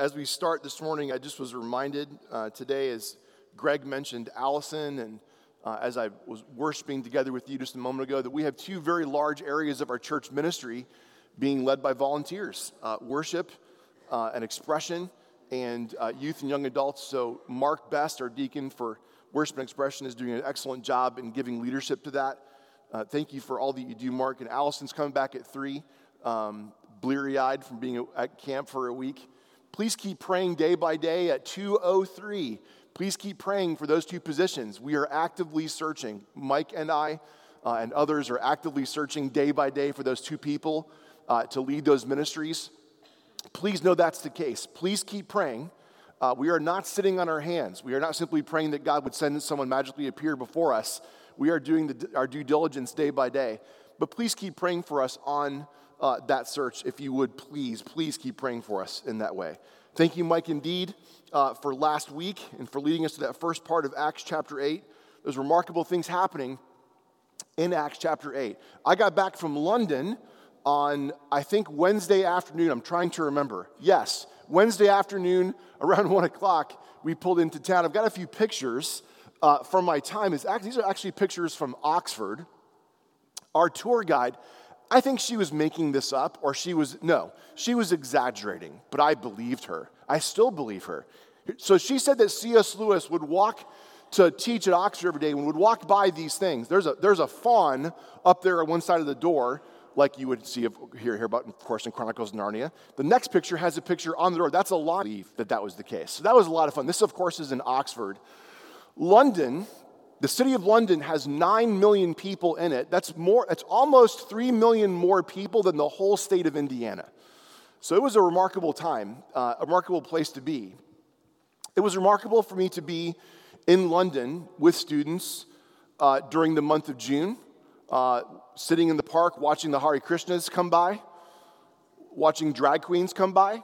As we start this morning, I just was reminded today, as Greg mentioned Allison, and as I was worshiping together with you just a moment ago, that we have two very large areas of our church ministry being led by volunteers, worship and expression, and youth and young adults. So Mark Best, our deacon for worship and expression, is doing an excellent job in giving leadership to that. Thank you for all that you do, Mark. And Allison's coming back at 3, bleary-eyed from being at camp for a week. Please keep praying day by day at 2:03. Please keep praying for those two positions. We are actively searching. Mike and I and others are actively searching day by day for those two people to lead those ministries. Please know that's the case. Please keep praying. We are not sitting on our hands. We are not simply praying that God would send someone magically appear before us. We are doing our due diligence day by day. But please keep praying for us on that search, if you would, please. Please keep praying for us in that way. Thank you, Mike, indeed, for last week and for leading us to that first part of Acts chapter 8. There's remarkable things happening in Acts chapter 8. I got back from London on, I think, Wednesday afternoon. I'm trying to remember. Yes, Wednesday afternoon around 1 o'clock, we pulled into town. I've got a few pictures from my time. These are actually pictures from Oxford. Our tour guide, I think she was making this up, or she was exaggerating, but I believed her. I still believe her. So she said that C.S. Lewis would walk to teach at Oxford every day and would walk by these things. There's a faun up there on one side of the door, like you would see hear about, of course, in Chronicles of Narnia. The next picture has a picture on the door. That's a lot. I believe that was the case. So that was a lot of fun. This, of course, is in Oxford. London, the city of London, has 9 million people in it. That's almost 3 million more people than the whole state of Indiana. So it was a remarkable time, a remarkable place to be. It was remarkable for me to be in London with students during the month of June, sitting in the park watching the Hare Krishnas come by, watching drag queens come by.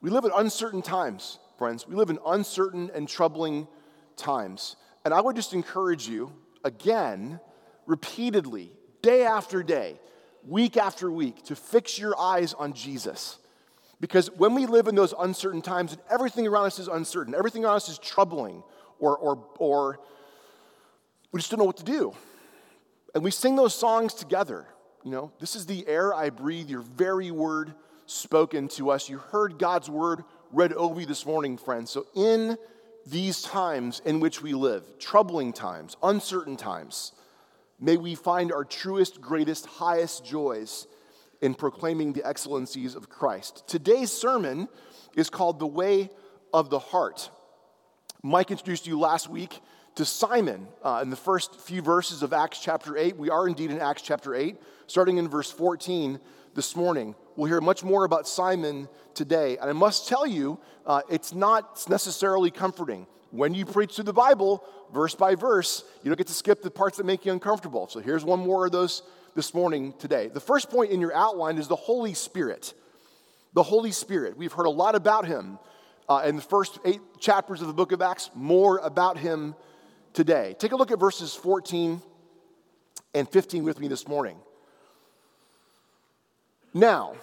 We live in uncertain times, friends. We live in uncertain and troubling times. And I would just encourage you, again, repeatedly, day after day, week after week, to fix your eyes on Jesus. Because when we live in those uncertain times, and everything around us is uncertain, everything around us is troubling, or we just don't know what to do. And we sing those songs together. You know, this is the air I breathe, your very word spoken to us. You heard God's word read over you this morning, friends. So in these times in which we live, troubling times, uncertain times, may we find our truest, greatest, highest joys in proclaiming the excellencies of Christ. Today's sermon is called The Way of the Heart. Mike introduced you last week to Simon in the first few verses of Acts chapter 8. We are indeed in Acts chapter 8, starting in verse 14 this morning. We'll hear much more about Simon today. And I must tell you, it's not necessarily comforting. When you preach through the Bible, verse by verse, you don't get to skip the parts that make you uncomfortable. So here's one more of those this morning today. The first point in your outline is the Holy Spirit. The Holy Spirit. We've heard a lot about him in the first 8 chapters of the book of Acts. More about him today. Take a look at verses 14 and 15 with me this morning. Now,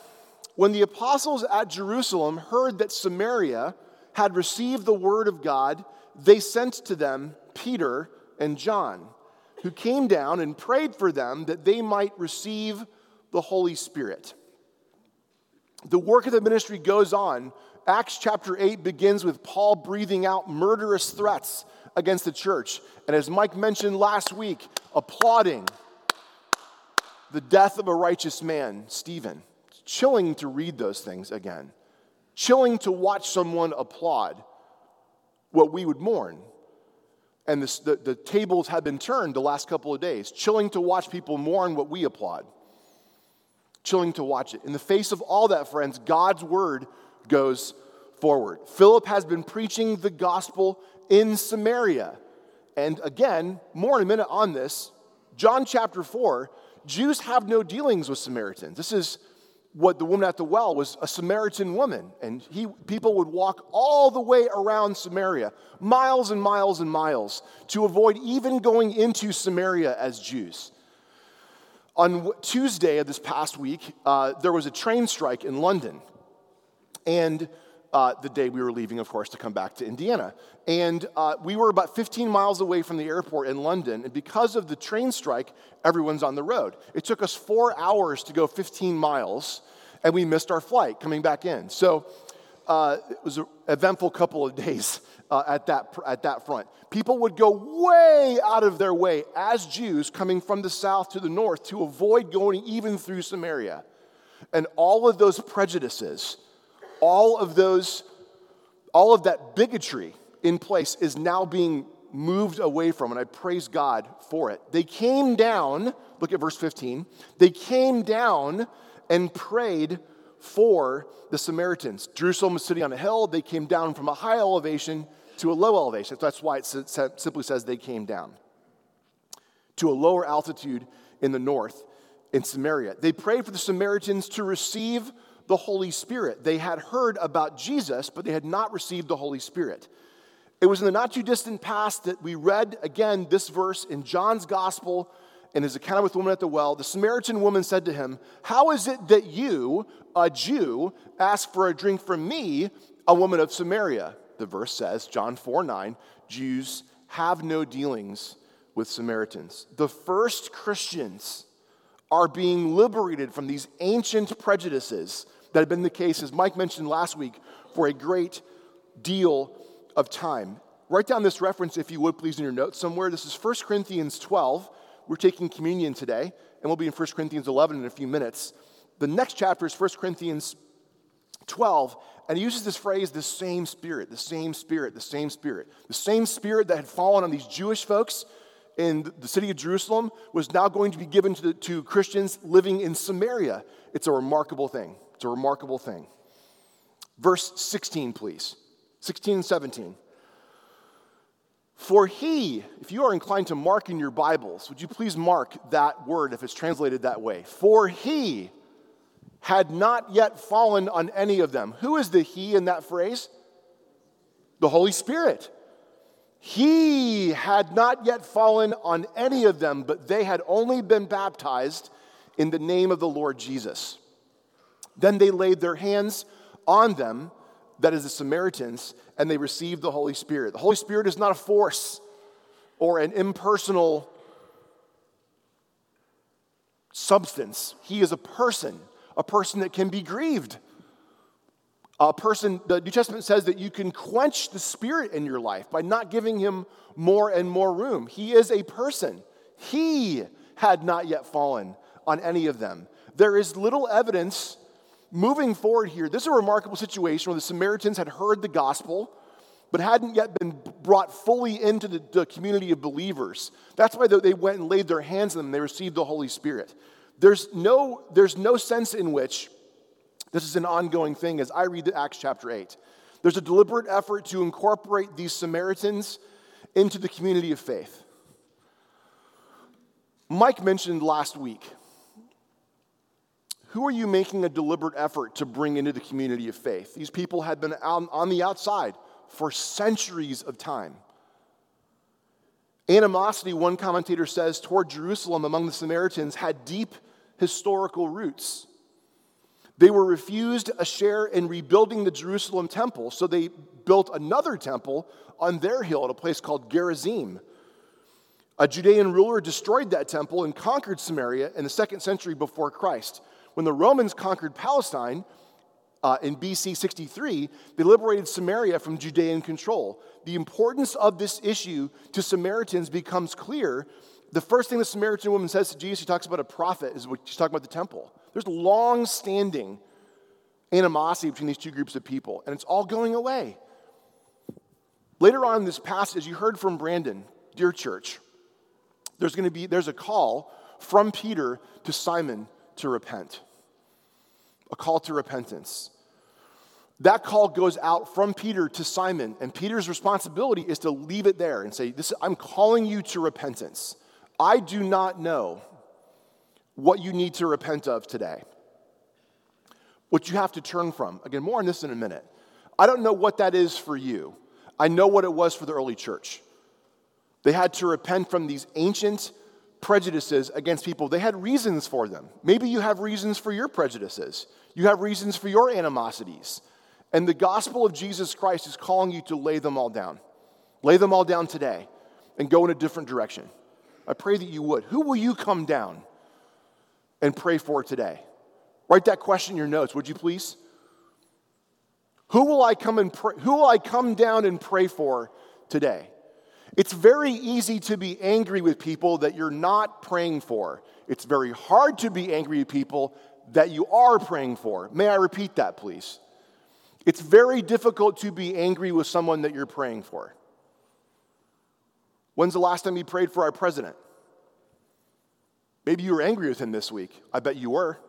when the apostles at Jerusalem heard that Samaria had received the word of God, they sent to them Peter and John, who came down and prayed for them that they might receive the Holy Spirit. The work of the ministry goes on. Acts chapter 8 begins with Paul breathing out murderous threats against the church. And as Mike mentioned last week, applauding the death of a righteous man, Stephen. It's chilling to read those things again. Chilling to watch someone applaud what we would mourn. And the tables have been turned the last couple of days. Chilling to watch people mourn what we applaud. Chilling to watch it. In the face of all that, friends, God's word goes forward. Philip has been preaching the gospel in Samaria. And again, more in a minute on this, John chapter 4, Jews have no dealings with Samaritans. This is what the woman at the well was, a Samaritan woman. And people would walk all the way around Samaria, miles and miles and miles, to avoid even going into Samaria as Jews. On Tuesday of this past week, there was a train strike in London. And the day we were leaving, of course, to come back to Indiana. And we were about 15 miles away from the airport in London, and because of the train strike, everyone's on the road. It took us 4 hours to go 15 miles, and we missed our flight coming back in. So it was an eventful couple of days at that front. People would go way out of their way as Jews coming from the south to the north to avoid going even through Samaria. And all of those prejudices, all of that bigotry in place is now being moved away from, and I praise God for it. They came down, look at verse 15, they came down and prayed for the Samaritans. Jerusalem is a city on a hill. They came down from a high elevation to a low elevation. That's why it simply says they came down to a lower altitude in the north in Samaria. They prayed for the Samaritans to receive the Holy Spirit. They had heard about Jesus, but they had not received the Holy Spirit. It was in the not too distant past that we read again this verse in John's Gospel and his account with the woman at the well. The Samaritan woman said to him, "How is it that you, a Jew, ask for a drink from me, a woman of Samaria?" The verse says, John 4:9, Jews have no dealings with Samaritans. The first Christians are being liberated from these ancient prejudices that had been the case, as Mike mentioned last week, for a great deal of time. Write down this reference, if you would, please, in your notes somewhere. This is 1 Corinthians 12. We're taking communion today, and we'll be in 1 Corinthians 11 in a few minutes. The next chapter is 1 Corinthians 12, and he uses this phrase, the same Spirit, the same Spirit, the same Spirit. The same Spirit that had fallen on these Jewish folks in the city of Jerusalem was now going to be given to Christians living in Samaria. It's a remarkable thing. It's a remarkable thing. Verse 16, please. 16 and 17. For he, if you are inclined to mark in your Bibles, would you please mark that word if it's translated that way? For he had not yet fallen on any of them. Who is the he in that phrase? The Holy Spirit. He had not yet fallen on any of them, but they had only been baptized in the name of the Lord Jesus. Then they laid their hands on them, that is the Samaritans, and they received the Holy Spirit. The Holy Spirit is not a force or an impersonal substance. He is a person that can be grieved. A person, the New Testament says that you can quench the Spirit in your life by not giving him more and more room. He is a person. He had not yet fallen on any of them. There is little evidence moving forward here. This is a remarkable situation where the Samaritans had heard the gospel, but hadn't yet been brought fully into the community of believers. That's why they went and laid their hands on them. They received the Holy Spirit. There's no sense in which this is an ongoing thing as I read Acts chapter 8. There's a deliberate effort to incorporate these Samaritans into the community of faith. Mike mentioned last week, who are you making a deliberate effort to bring into the community of faith? These people had been on the outside for centuries of time. Animosity, one commentator says, toward Jerusalem among the Samaritans had deep historical roots. They were refused a share in rebuilding the Jerusalem temple, so they built another temple on their hill at a place called Gerizim. A Judean ruler destroyed that temple and conquered Samaria in the 2nd century before Christ. When the Romans conquered Palestine in BC 63, they liberated Samaria from Judean control. The importance of this issue to Samaritans becomes clear. The first thing the Samaritan woman says to Jesus, she talks about a prophet, is what she's talking about the temple. There's long-standing animosity between these two groups of people, and it's all going away. Later on in this passage, you heard from Brandon, dear church, there's a call from Peter to Simon to repent. A call to repentance. That call goes out from Peter to Simon, and Peter's responsibility is to leave it there and say, I'm calling you to repentance. I do not know what you need to repent of today, what you have to turn from. Again, more on this in a minute. I don't know what that is for you. I know what it was for the early church. They had to repent from these ancient prejudices against people. They had reasons for them. Maybe you have reasons for your prejudices. You have reasons for your animosities. And the gospel of Jesus Christ is calling you to lay them all down. Lay them all down today and go in a different direction. I pray that you would. Who will you come down and pray for today? Write that question in your notes, would you please? Who will I come down and pray for today? It's very easy to be angry with people that you're not praying for. It's very hard to be angry with people that you are praying for. May I repeat that, please? It's very difficult to be angry with someone that you're praying for. When's the last time you prayed for our president? Maybe you were angry with him this week. I bet you were.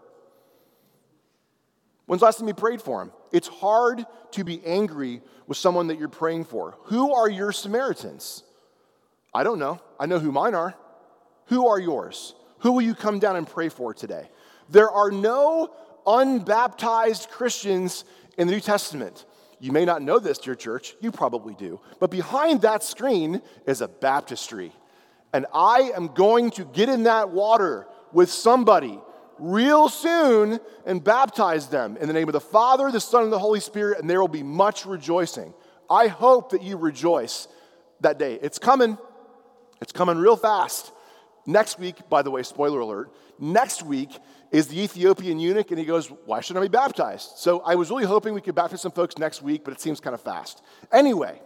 When's the last time you prayed for him? It's hard to be angry with someone that you're praying for. Who are your Samaritans? I don't know. I know who mine are. Who are yours? Who will you come down and pray for today? There are no unbaptized Christians in the New Testament. You may not know this, dear church. You probably do. But behind that screen is a baptistry. And I am going to get in that water with somebody real soon and baptize them in the name of the Father, the Son, and the Holy Spirit, and there will be much rejoicing. I hope that you rejoice that day. It's coming. It's coming real fast. Next week, by the way, spoiler alert, next week is the Ethiopian eunuch, and he goes, why shouldn't I be baptized? So I was really hoping we could baptize some folks next week, but it seems kind of fast. Anyway,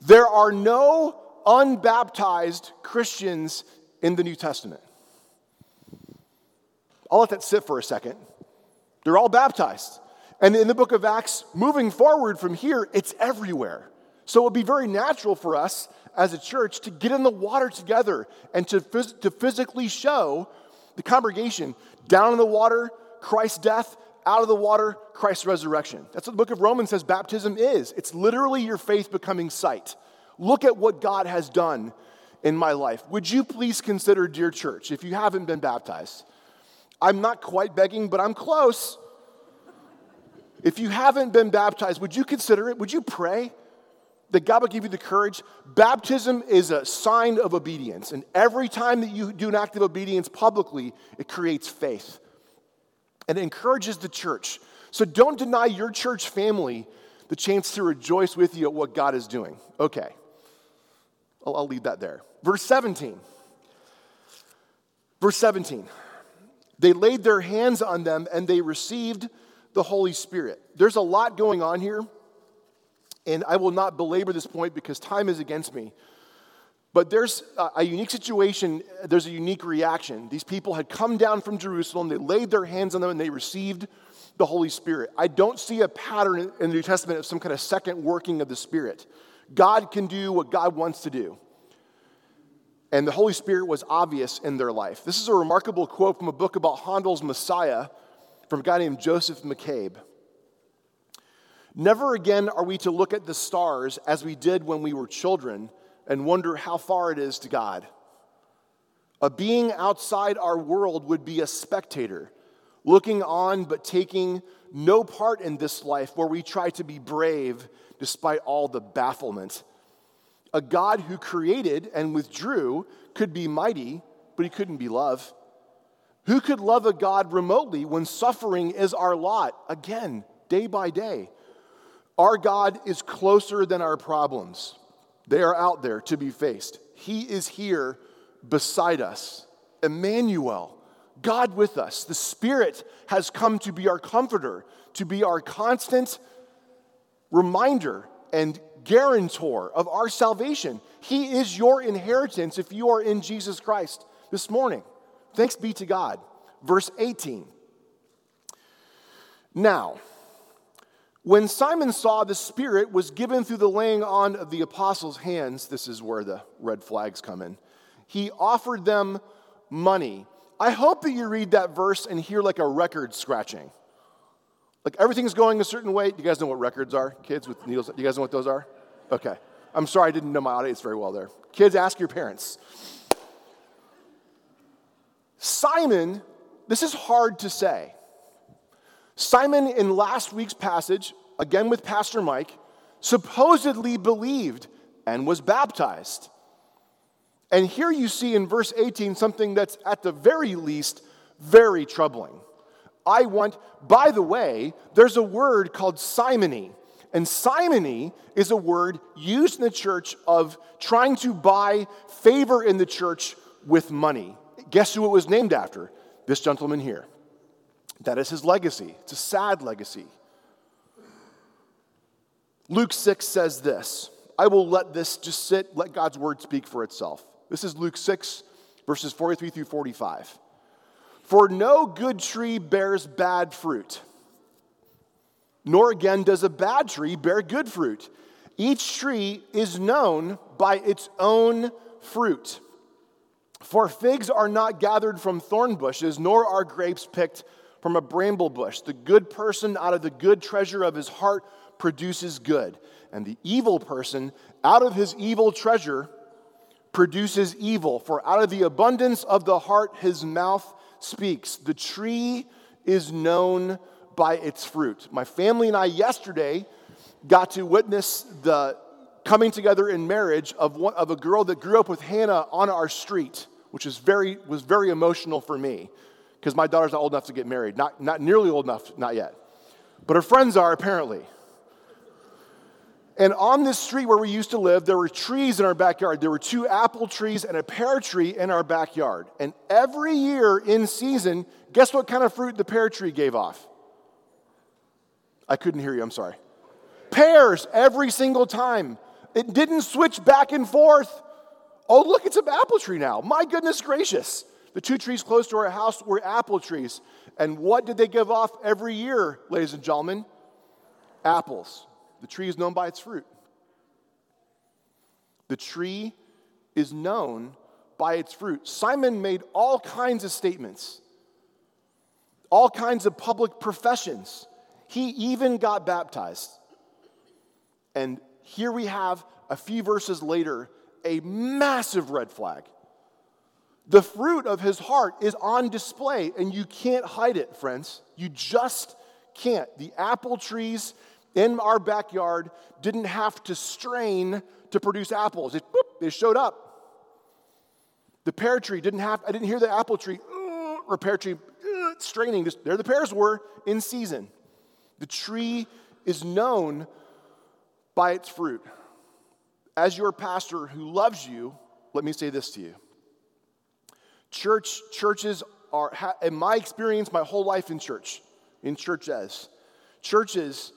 there are no unbaptized Christians in the New Testament. I'll let that sit for a second. They're all baptized. And in the book of Acts, moving forward from here, it's everywhere. So it would be very natural for us as a church to get in the water together and to physically show the congregation down in the water, Christ's death, out of the water, Christ's resurrection. That's what the book of Romans says baptism is. It's literally your faith becoming sight. Look at what God has done in my life. Would you please consider, dear church, if you haven't been baptized, I'm not quite begging, but I'm close. If you haven't been baptized, would you consider it? Would you pray that God would give you the courage? Baptism is a sign of obedience. And every time that you do an act of obedience publicly, it creates faith. And it encourages the church. So don't deny your church family the chance to rejoice with you at what God is doing. Okay. I'll leave that there. Verse 17. They laid their hands on them, and they received the Holy Spirit. There's a lot going on here, and I will not belabor this point because time is against me. But there's a unique situation. There's a unique reaction. These people had come down from Jerusalem. They laid their hands on them, and they received the Holy Spirit. I don't see a pattern in the New Testament of some kind of second working of the Spirit. God can do what God wants to do. And the Holy Spirit was obvious in their life. This is a remarkable quote from a book about Handel's Messiah from a guy named Joseph McCabe. Never again are we to look at the stars as we did when we were children and wonder how far it is to God. A being outside our world would be a spectator, looking on but taking no part in this life where we try to be brave despite all the bafflement. A God who created and withdrew could be mighty, but he couldn't be love. Who could love a God remotely when suffering is our lot, again, day by day? Our God is closer than our problems. They are out there to be faced. He is here beside us. Emmanuel, God with us. The Spirit has come to be our comforter, to be our constant reminder and guarantor of our salvation. He is your inheritance if you are in Jesus Christ this morning. Thanks be to God. Verse 18. Now, when Simon saw the Spirit was given through the laying on of the apostles' hands, this is where the red flags come in, he offered them money. I hope that you read that verse and hear like a record scratching. Like everything's going a certain way. Do you guys know what records are? Kids with needles. Do you guys know what those are? Okay. I'm sorry I didn't know my audience very well there. Kids, ask your parents. Simon, this is hard to say. Simon, in last week's passage, again with Pastor Mike, supposedly believed and was baptized. And here you see in verse 18 something that's at the very least very troubling. I want, by the way, there's a word called simony. And simony is a word used in the church of trying to buy favor in the church with money. Guess who it was named after? This gentleman here. That is his legacy. It's a sad legacy. Luke 6 says this, I will let this just sit, let God's word speak for itself. This is Luke 6, verses 43 through 45. For no good tree bears bad fruit, nor again does a bad tree bear good fruit. Each tree is known by its own fruit. For figs are not gathered from thorn bushes, nor are grapes picked from a bramble bush. The good person out of the good treasure of his heart produces good, and the evil person out of his evil treasure produces evil. For out of the abundance of the heart his mouth speaks. The tree is known by its fruit. My family and I yesterday got to witness the coming together in marriage of a girl that grew up with Hannah on our street, which is very emotional for me because my daughter's not old enough to get married, not nearly old enough, not yet, but her friends are apparently. And on this street where we used to live, there were trees in our backyard. There were 2 apple trees and a pear tree in our backyard. And every year in season, guess what kind of fruit the pear tree gave off? I couldn't hear you, I'm sorry. Pears every single time. It didn't switch back and forth. Oh, look, it's an apple tree now. My goodness gracious. The 2 trees close to our house were apple trees. And what did they give off every year, ladies and gentlemen? Apples. The tree is known by its fruit. The tree is known by its fruit. Simon made all kinds of statements, all kinds of public professions. He even got baptized. And here we have, a few verses later, a massive red flag. The fruit of his heart is on display, and you can't hide it, friends. You just can't. The apple trees in our backyard didn't have to strain to produce apples. They showed up. The pear tree I didn't hear the apple tree or pear tree straining. There the pears were in season. The tree is known by its fruit. As your pastor who loves you, let me say this to you. Churches are, in my experience, my whole life in churches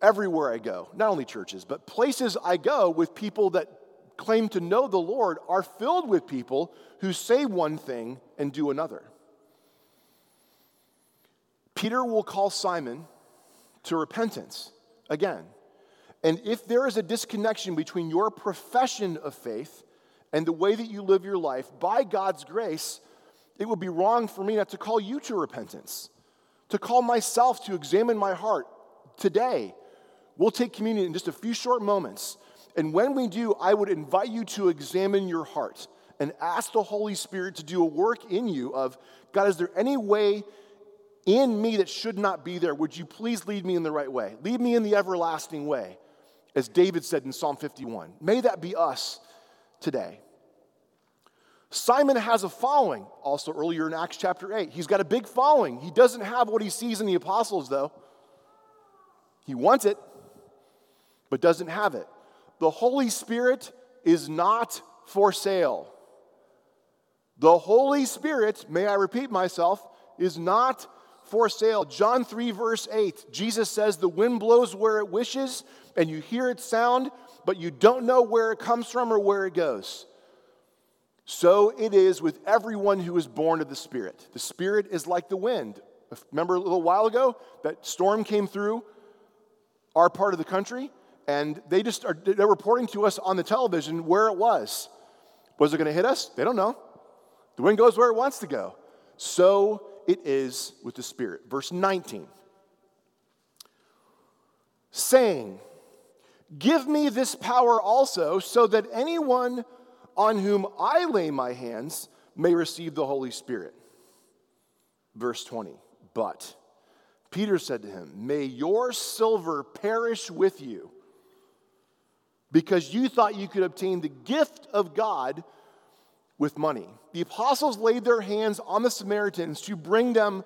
everywhere I go, not only churches, but places I go with people that claim to know the Lord are filled with people who say one thing and do another. Peter will call Simon to repentance again. And if there is a disconnection between your profession of faith and the way that you live your life, by God's grace, it would be wrong for me not to call you to repentance, to call myself to examine my heart today. We'll take communion in just a few short moments. And when we do, I would invite you to examine your heart and ask the Holy Spirit to do a work in you of, God, is there any way in me that should not be there? Would you please lead me in the right way? Lead me in the everlasting way, as David said in Psalm 51. May that be us today. Simon has a following, also earlier in Acts chapter 8. He's got a big following. He doesn't have what he sees in the apostles, though. He wants it, but doesn't have it. The Holy Spirit is not for sale. The Holy Spirit, may I repeat myself, is not for sale. John 3, verse 8, Jesus says, the wind blows where it wishes, and you hear its sound, but you don't know where it comes from or where it goes. So it is with everyone who is born of the Spirit. The Spirit is like the wind. Remember a little while ago, that storm came through our part of the country, and they're reporting to us on the television where it was. Was it going to hit us? They don't know. The wind goes where it wants to go. So it is with the Spirit. Verse 19. Saying, give me this power also, so that anyone on whom I lay my hands may receive the Holy Spirit. Verse 20. But Peter said to him, may your silver perish with you, because you thought you could obtain the gift of God with money. The apostles laid their hands on the Samaritans to bring them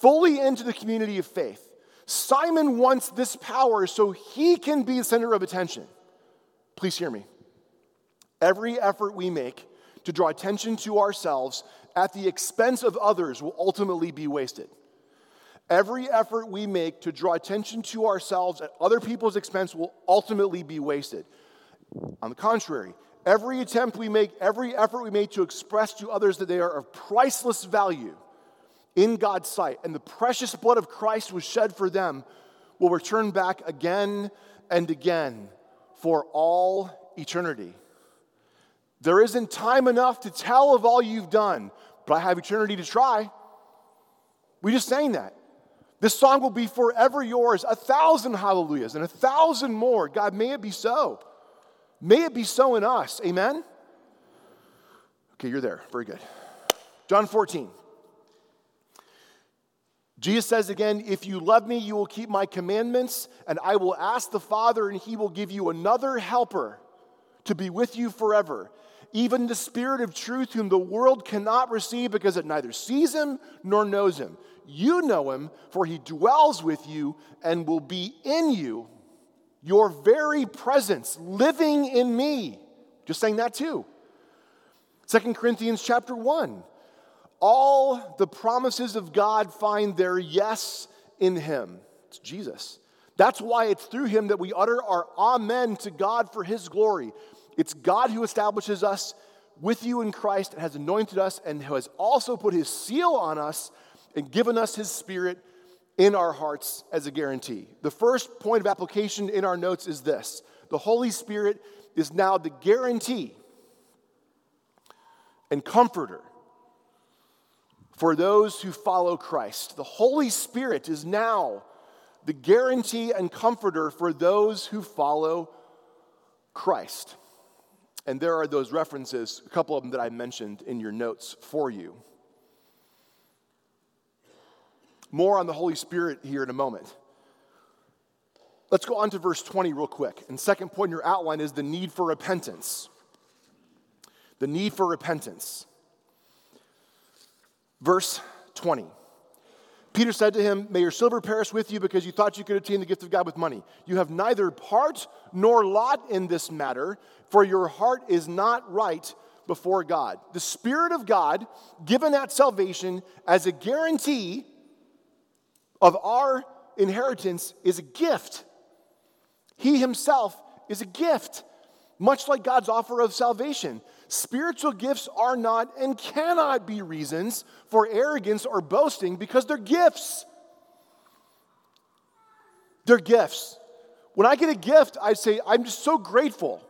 fully into the community of faith. Simon wants this power so he can be the center of attention. Please hear me. Every effort we make to draw attention to ourselves at the expense of others will ultimately be wasted. Every effort we make to draw attention to ourselves at other people's expense will ultimately be wasted. On the contrary, every effort we make to express to others that they are of priceless value in God's sight, and the precious blood of Christ was shed for them, will return back again and again for all eternity. There isn't time enough to tell of all you've done, but I have eternity to try. We just sang that. This song will be forever yours, 1,000 hallelujahs and 1,000 more. God, may it be so. May it be so in us. Amen? Okay, you're there. Very good. John 14. Jesus says again, if you love me, you will keep my commandments, and I will ask the Father, and he will give you another helper to be with you forever, even the Spirit of truth whom the world cannot receive because it neither sees him nor knows him. You know him, for he dwells with you and will be in you. Your very presence living in me. Just saying that too. 2 Corinthians chapter 1. All the promises of God find their yes in him. It's Jesus. That's why it's through him that we utter our amen to God for his glory. It's God who establishes us with you in Christ and has anointed us and who has also put his seal on us and given us his Spirit in our hearts as a guarantee. The first point of application in our notes is this. The Holy Spirit is now the guarantee and comforter for those who follow Christ. The Holy Spirit is now the guarantee and comforter for those who follow Christ. And there are those references, a couple of them that I mentioned in your notes for you. More on the Holy Spirit here in a moment. Let's go on to verse 20 real quick. And second point in your outline is the need for repentance. The need for repentance. Verse 20. Peter said to him, may your silver perish with you because you thought you could obtain the gift of God with money. You have neither part nor lot in this matter, for your heart is not right before God. The Spirit of God, given at salvation as a guarantee of our inheritance, is a gift. He himself is a gift, much like God's offer of salvation. Spiritual gifts are not and cannot be reasons for arrogance or boasting because they're gifts. They're gifts. When I get a gift, I say, I'm just so grateful.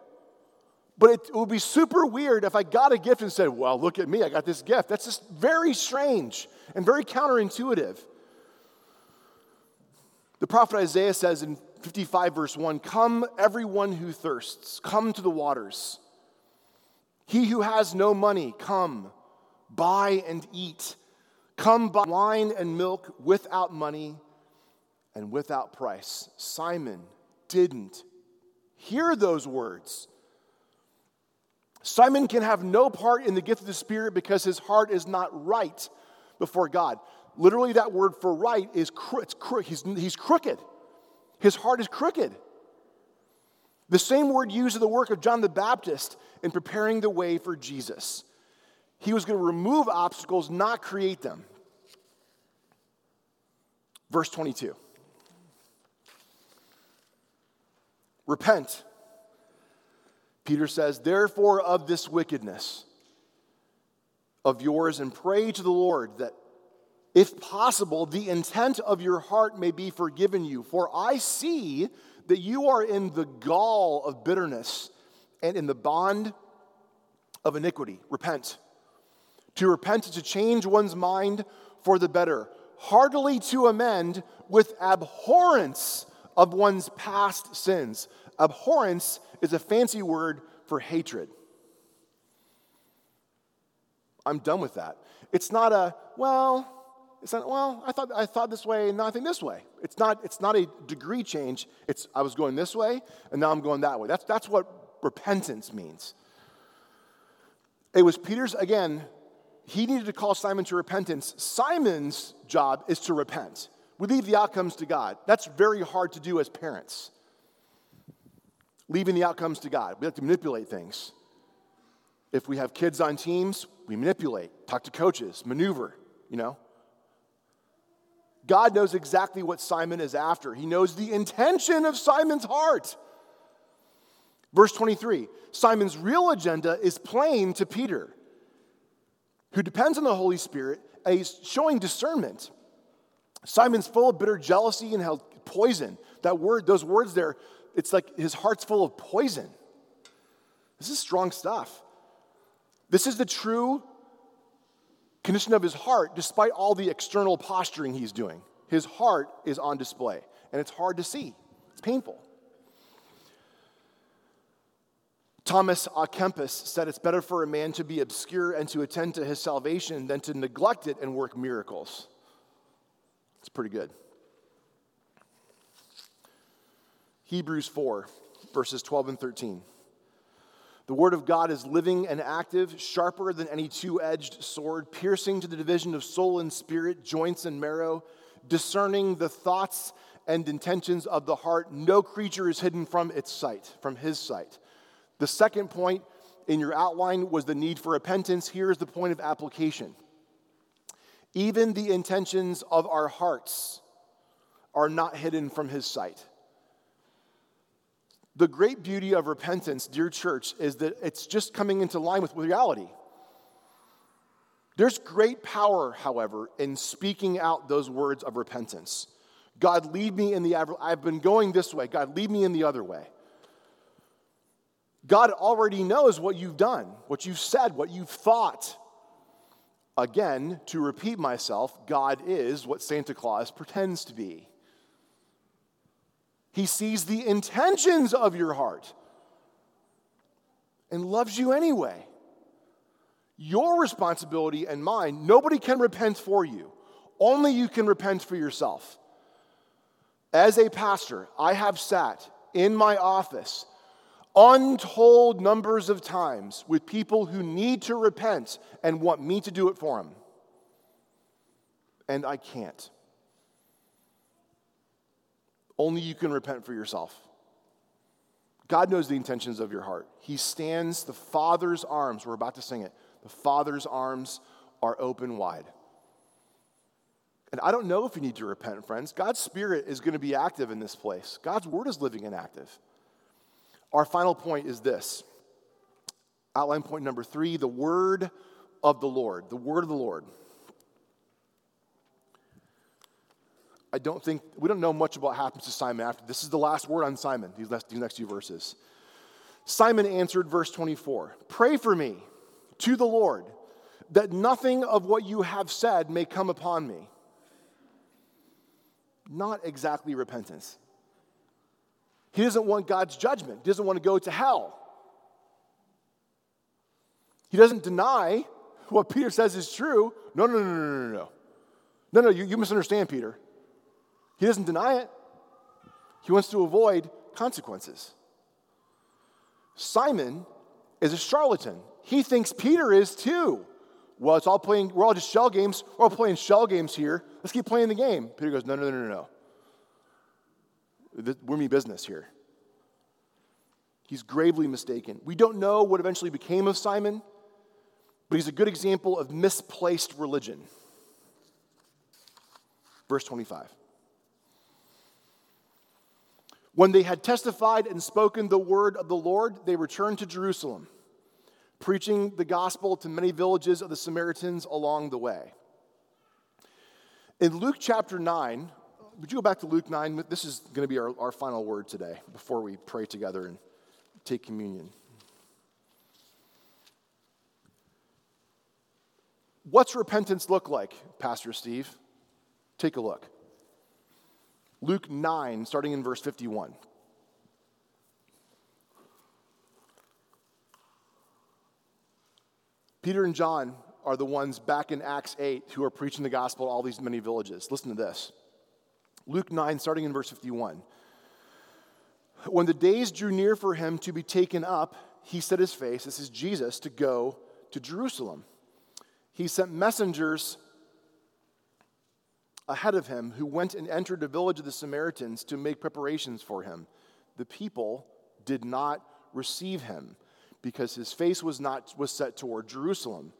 But it would be super weird if I got a gift and said, well, look at me, I got this gift. That's just very strange and very counterintuitive. The prophet Isaiah says in 55 verse 1, come everyone who thirsts, come to the waters. He who has no money, come, buy and eat. Come buy wine and milk without money and without price. Simon didn't hear those words. Simon can have no part in the gift of the Spirit because his heart is not right before God. Literally, that word for right is he's crooked. His heart is crooked. The same word used in the work of John the Baptist in preparing the way for Jesus. He was going to remove obstacles, not create them. Verse 22. Repent. Peter says, therefore of this wickedness of yours, and pray to the Lord that, if possible, the intent of your heart may be forgiven you. For I see that you are in the gall of bitterness and in the bond of iniquity. Repent. To repent is to change one's mind for the better. Heartily to amend with abhorrence of one's past sins. Abhorrence is a fancy word for hatred. I'm done with that. It's not, I thought this way, and now I think this way. It's not a degree change. It's I was going this way, and now I'm going that way. That's what repentance means. It was Peter's again. He needed to call Simon to repentance. Simon's job is to repent. We leave the outcomes to God. That's very hard to do as parents. Leaving the outcomes to God. We like to manipulate things. If we have kids on teams, we manipulate, talk to coaches, maneuver, you know. God knows exactly what Simon is after. He knows the intention of Simon's heart. Verse 23, Simon's real agenda is plain to Peter, who depends on the Holy Spirit, and he's showing discernment. Simon's full of bitter jealousy and poison. That word, those words there, it's like his heart's full of poison. This is strong stuff. This is the true condition of his heart, despite all the external posturing he's doing. His heart is on display, and it's hard to see. It's painful. Thomas Akempis said, "It's better for a man to be obscure and to attend to his salvation than to neglect it and work miracles." It's pretty good. Hebrews 4, verses 12 and 13. The word of God is living and active, sharper than any two-edged sword, piercing to the division of soul and spirit, joints and marrow, discerning the thoughts and intentions of the heart. No creature is hidden from its sight, from his sight. The second point in your outline was the need for repentance. Here's the point of application. Even the intentions of our hearts are not hidden from his sight. The great beauty of repentance, dear church, is that it's just coming into line with reality. There's great power, however, in speaking out those words of repentance. God, lead me in the other way. I've been going this way. God, lead me in the other way. God already knows what you've done, what you've said, what you've thought. Again, to repeat myself, God is what Santa Claus pretends to be. He sees the intentions of your heart and loves you anyway. Your responsibility and mine, nobody can repent for you. Only you can repent for yourself. As a pastor, I have sat in my office untold numbers of times with people who need to repent and want me to do it for them. And I can't. Only you can repent for yourself. God knows the intentions of your heart. He stands, the Father's arms, we're about to sing it, the Father's arms are open wide. And I don't know if you need to repent, friends. God's Spirit is going to be active in this place. God's Word is living and active. Our final point is this. Outline point number 3, the word of the Lord. The word of the Lord. We don't know much about what happens to Simon after. This is the last word on Simon, these next few verses. Simon answered, verse 24, "Pray for me to the Lord that nothing of what you have said may come upon me." Not exactly repentance. He doesn't want God's judgment. He doesn't want to go to hell. He doesn't deny what Peter says is true. No, you misunderstand, Peter. He doesn't deny it. He wants to avoid consequences. Simon is a charlatan. He thinks Peter is too. Well, we're all just shell games. We're all playing shell games here. Let's keep playing the game. Peter goes, no. We're me business here. He's gravely mistaken. We don't know what eventually became of Simon, but he's a good example of misplaced religion. Verse 25. When they had testified and spoken the word of the Lord, they returned to Jerusalem, preaching the gospel to many villages of the Samaritans along the way. In Luke chapter 9, would you go back to Luke 9? This is going to be our final word today before we pray together and take communion. What's repentance look like, Pastor Steve? Take a look. Luke 9, starting in verse 51. Peter and John are the ones back in Acts 8 who are preaching the gospel to all these many villages. Listen to this. Luke 9, starting in verse 51. When the days drew near for him to be taken up, he set his face, this is Jesus, to go to Jerusalem. He sent messengers ahead of him who went and entered the village of the Samaritans to make preparations for him. The people did not receive him because his face was set toward Jerusalem.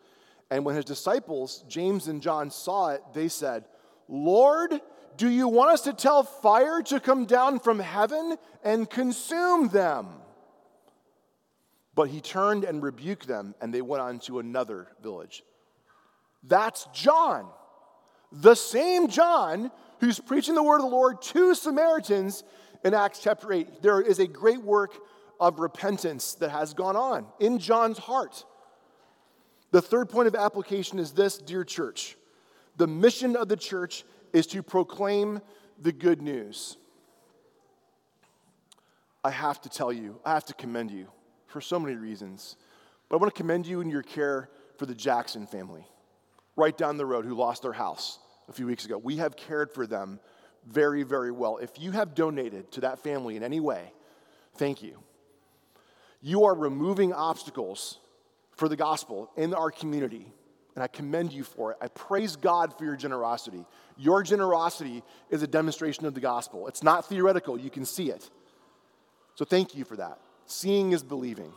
And when his disciples, James and John, saw it, they said, "Lord, do you want us to tell fire to come down from heaven and consume them?" But he turned and rebuked them, and they went on to another village. That's John, the same John who's preaching the word of the Lord to Samaritans in Acts chapter 8. There is a great work of repentance that has gone on in John's heart. The third point of application is this, dear church. The mission of the church is to proclaim the good news. I have to tell you, I have to commend you for so many reasons. But I want to commend you in your care for the Jackson family right down the road who lost their house a few weeks ago. We have cared for them very, very well. If you have donated to that family in any way, thank you. You are removing obstacles for the gospel in our community. And I commend you for it. I praise God for your generosity. Your generosity is a demonstration of the gospel. It's not theoretical. You can see it. So thank you for that. Seeing is believing.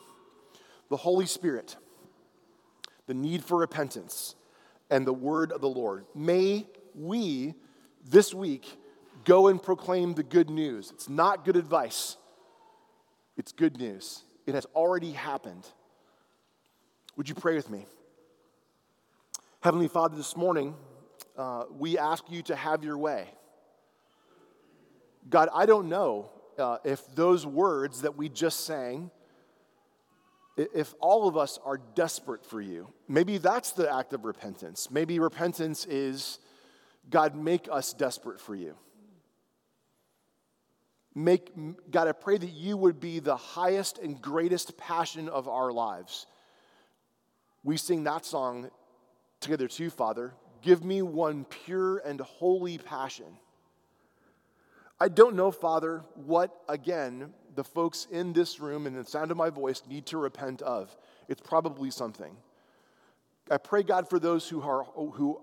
The Holy Spirit, the need for repentance, and the word of the Lord. May we, this week, go and proclaim the good news. It's not good advice. It's good news. It has already happened. Would you pray with me? Heavenly Father, this morning, we ask you to have your way. God, I don't know if those words that we just sang, if all of us are desperate for you. Maybe that's the act of repentance. Maybe repentance is, God, make us desperate for you. God, I pray that you would be the highest and greatest passion of our lives. We sing that song together too, Father. Give me one pure and holy passion. I don't know, Father, what, again, the folks in this room and the sound of my voice need to repent of. It's probably something. I pray, God, for those who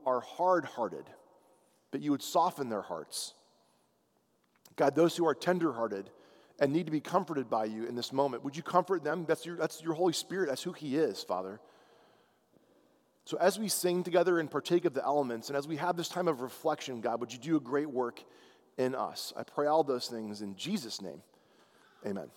are hard-hearted, that you would soften their hearts. God, those who are tender-hearted and need to be comforted by you in this moment, would you comfort them? That's your Holy Spirit. That's who he is, Father. So as we sing together and partake of the elements, and as we have this time of reflection, God, would you do a great work in us? I pray all those things in Jesus' name. Amen.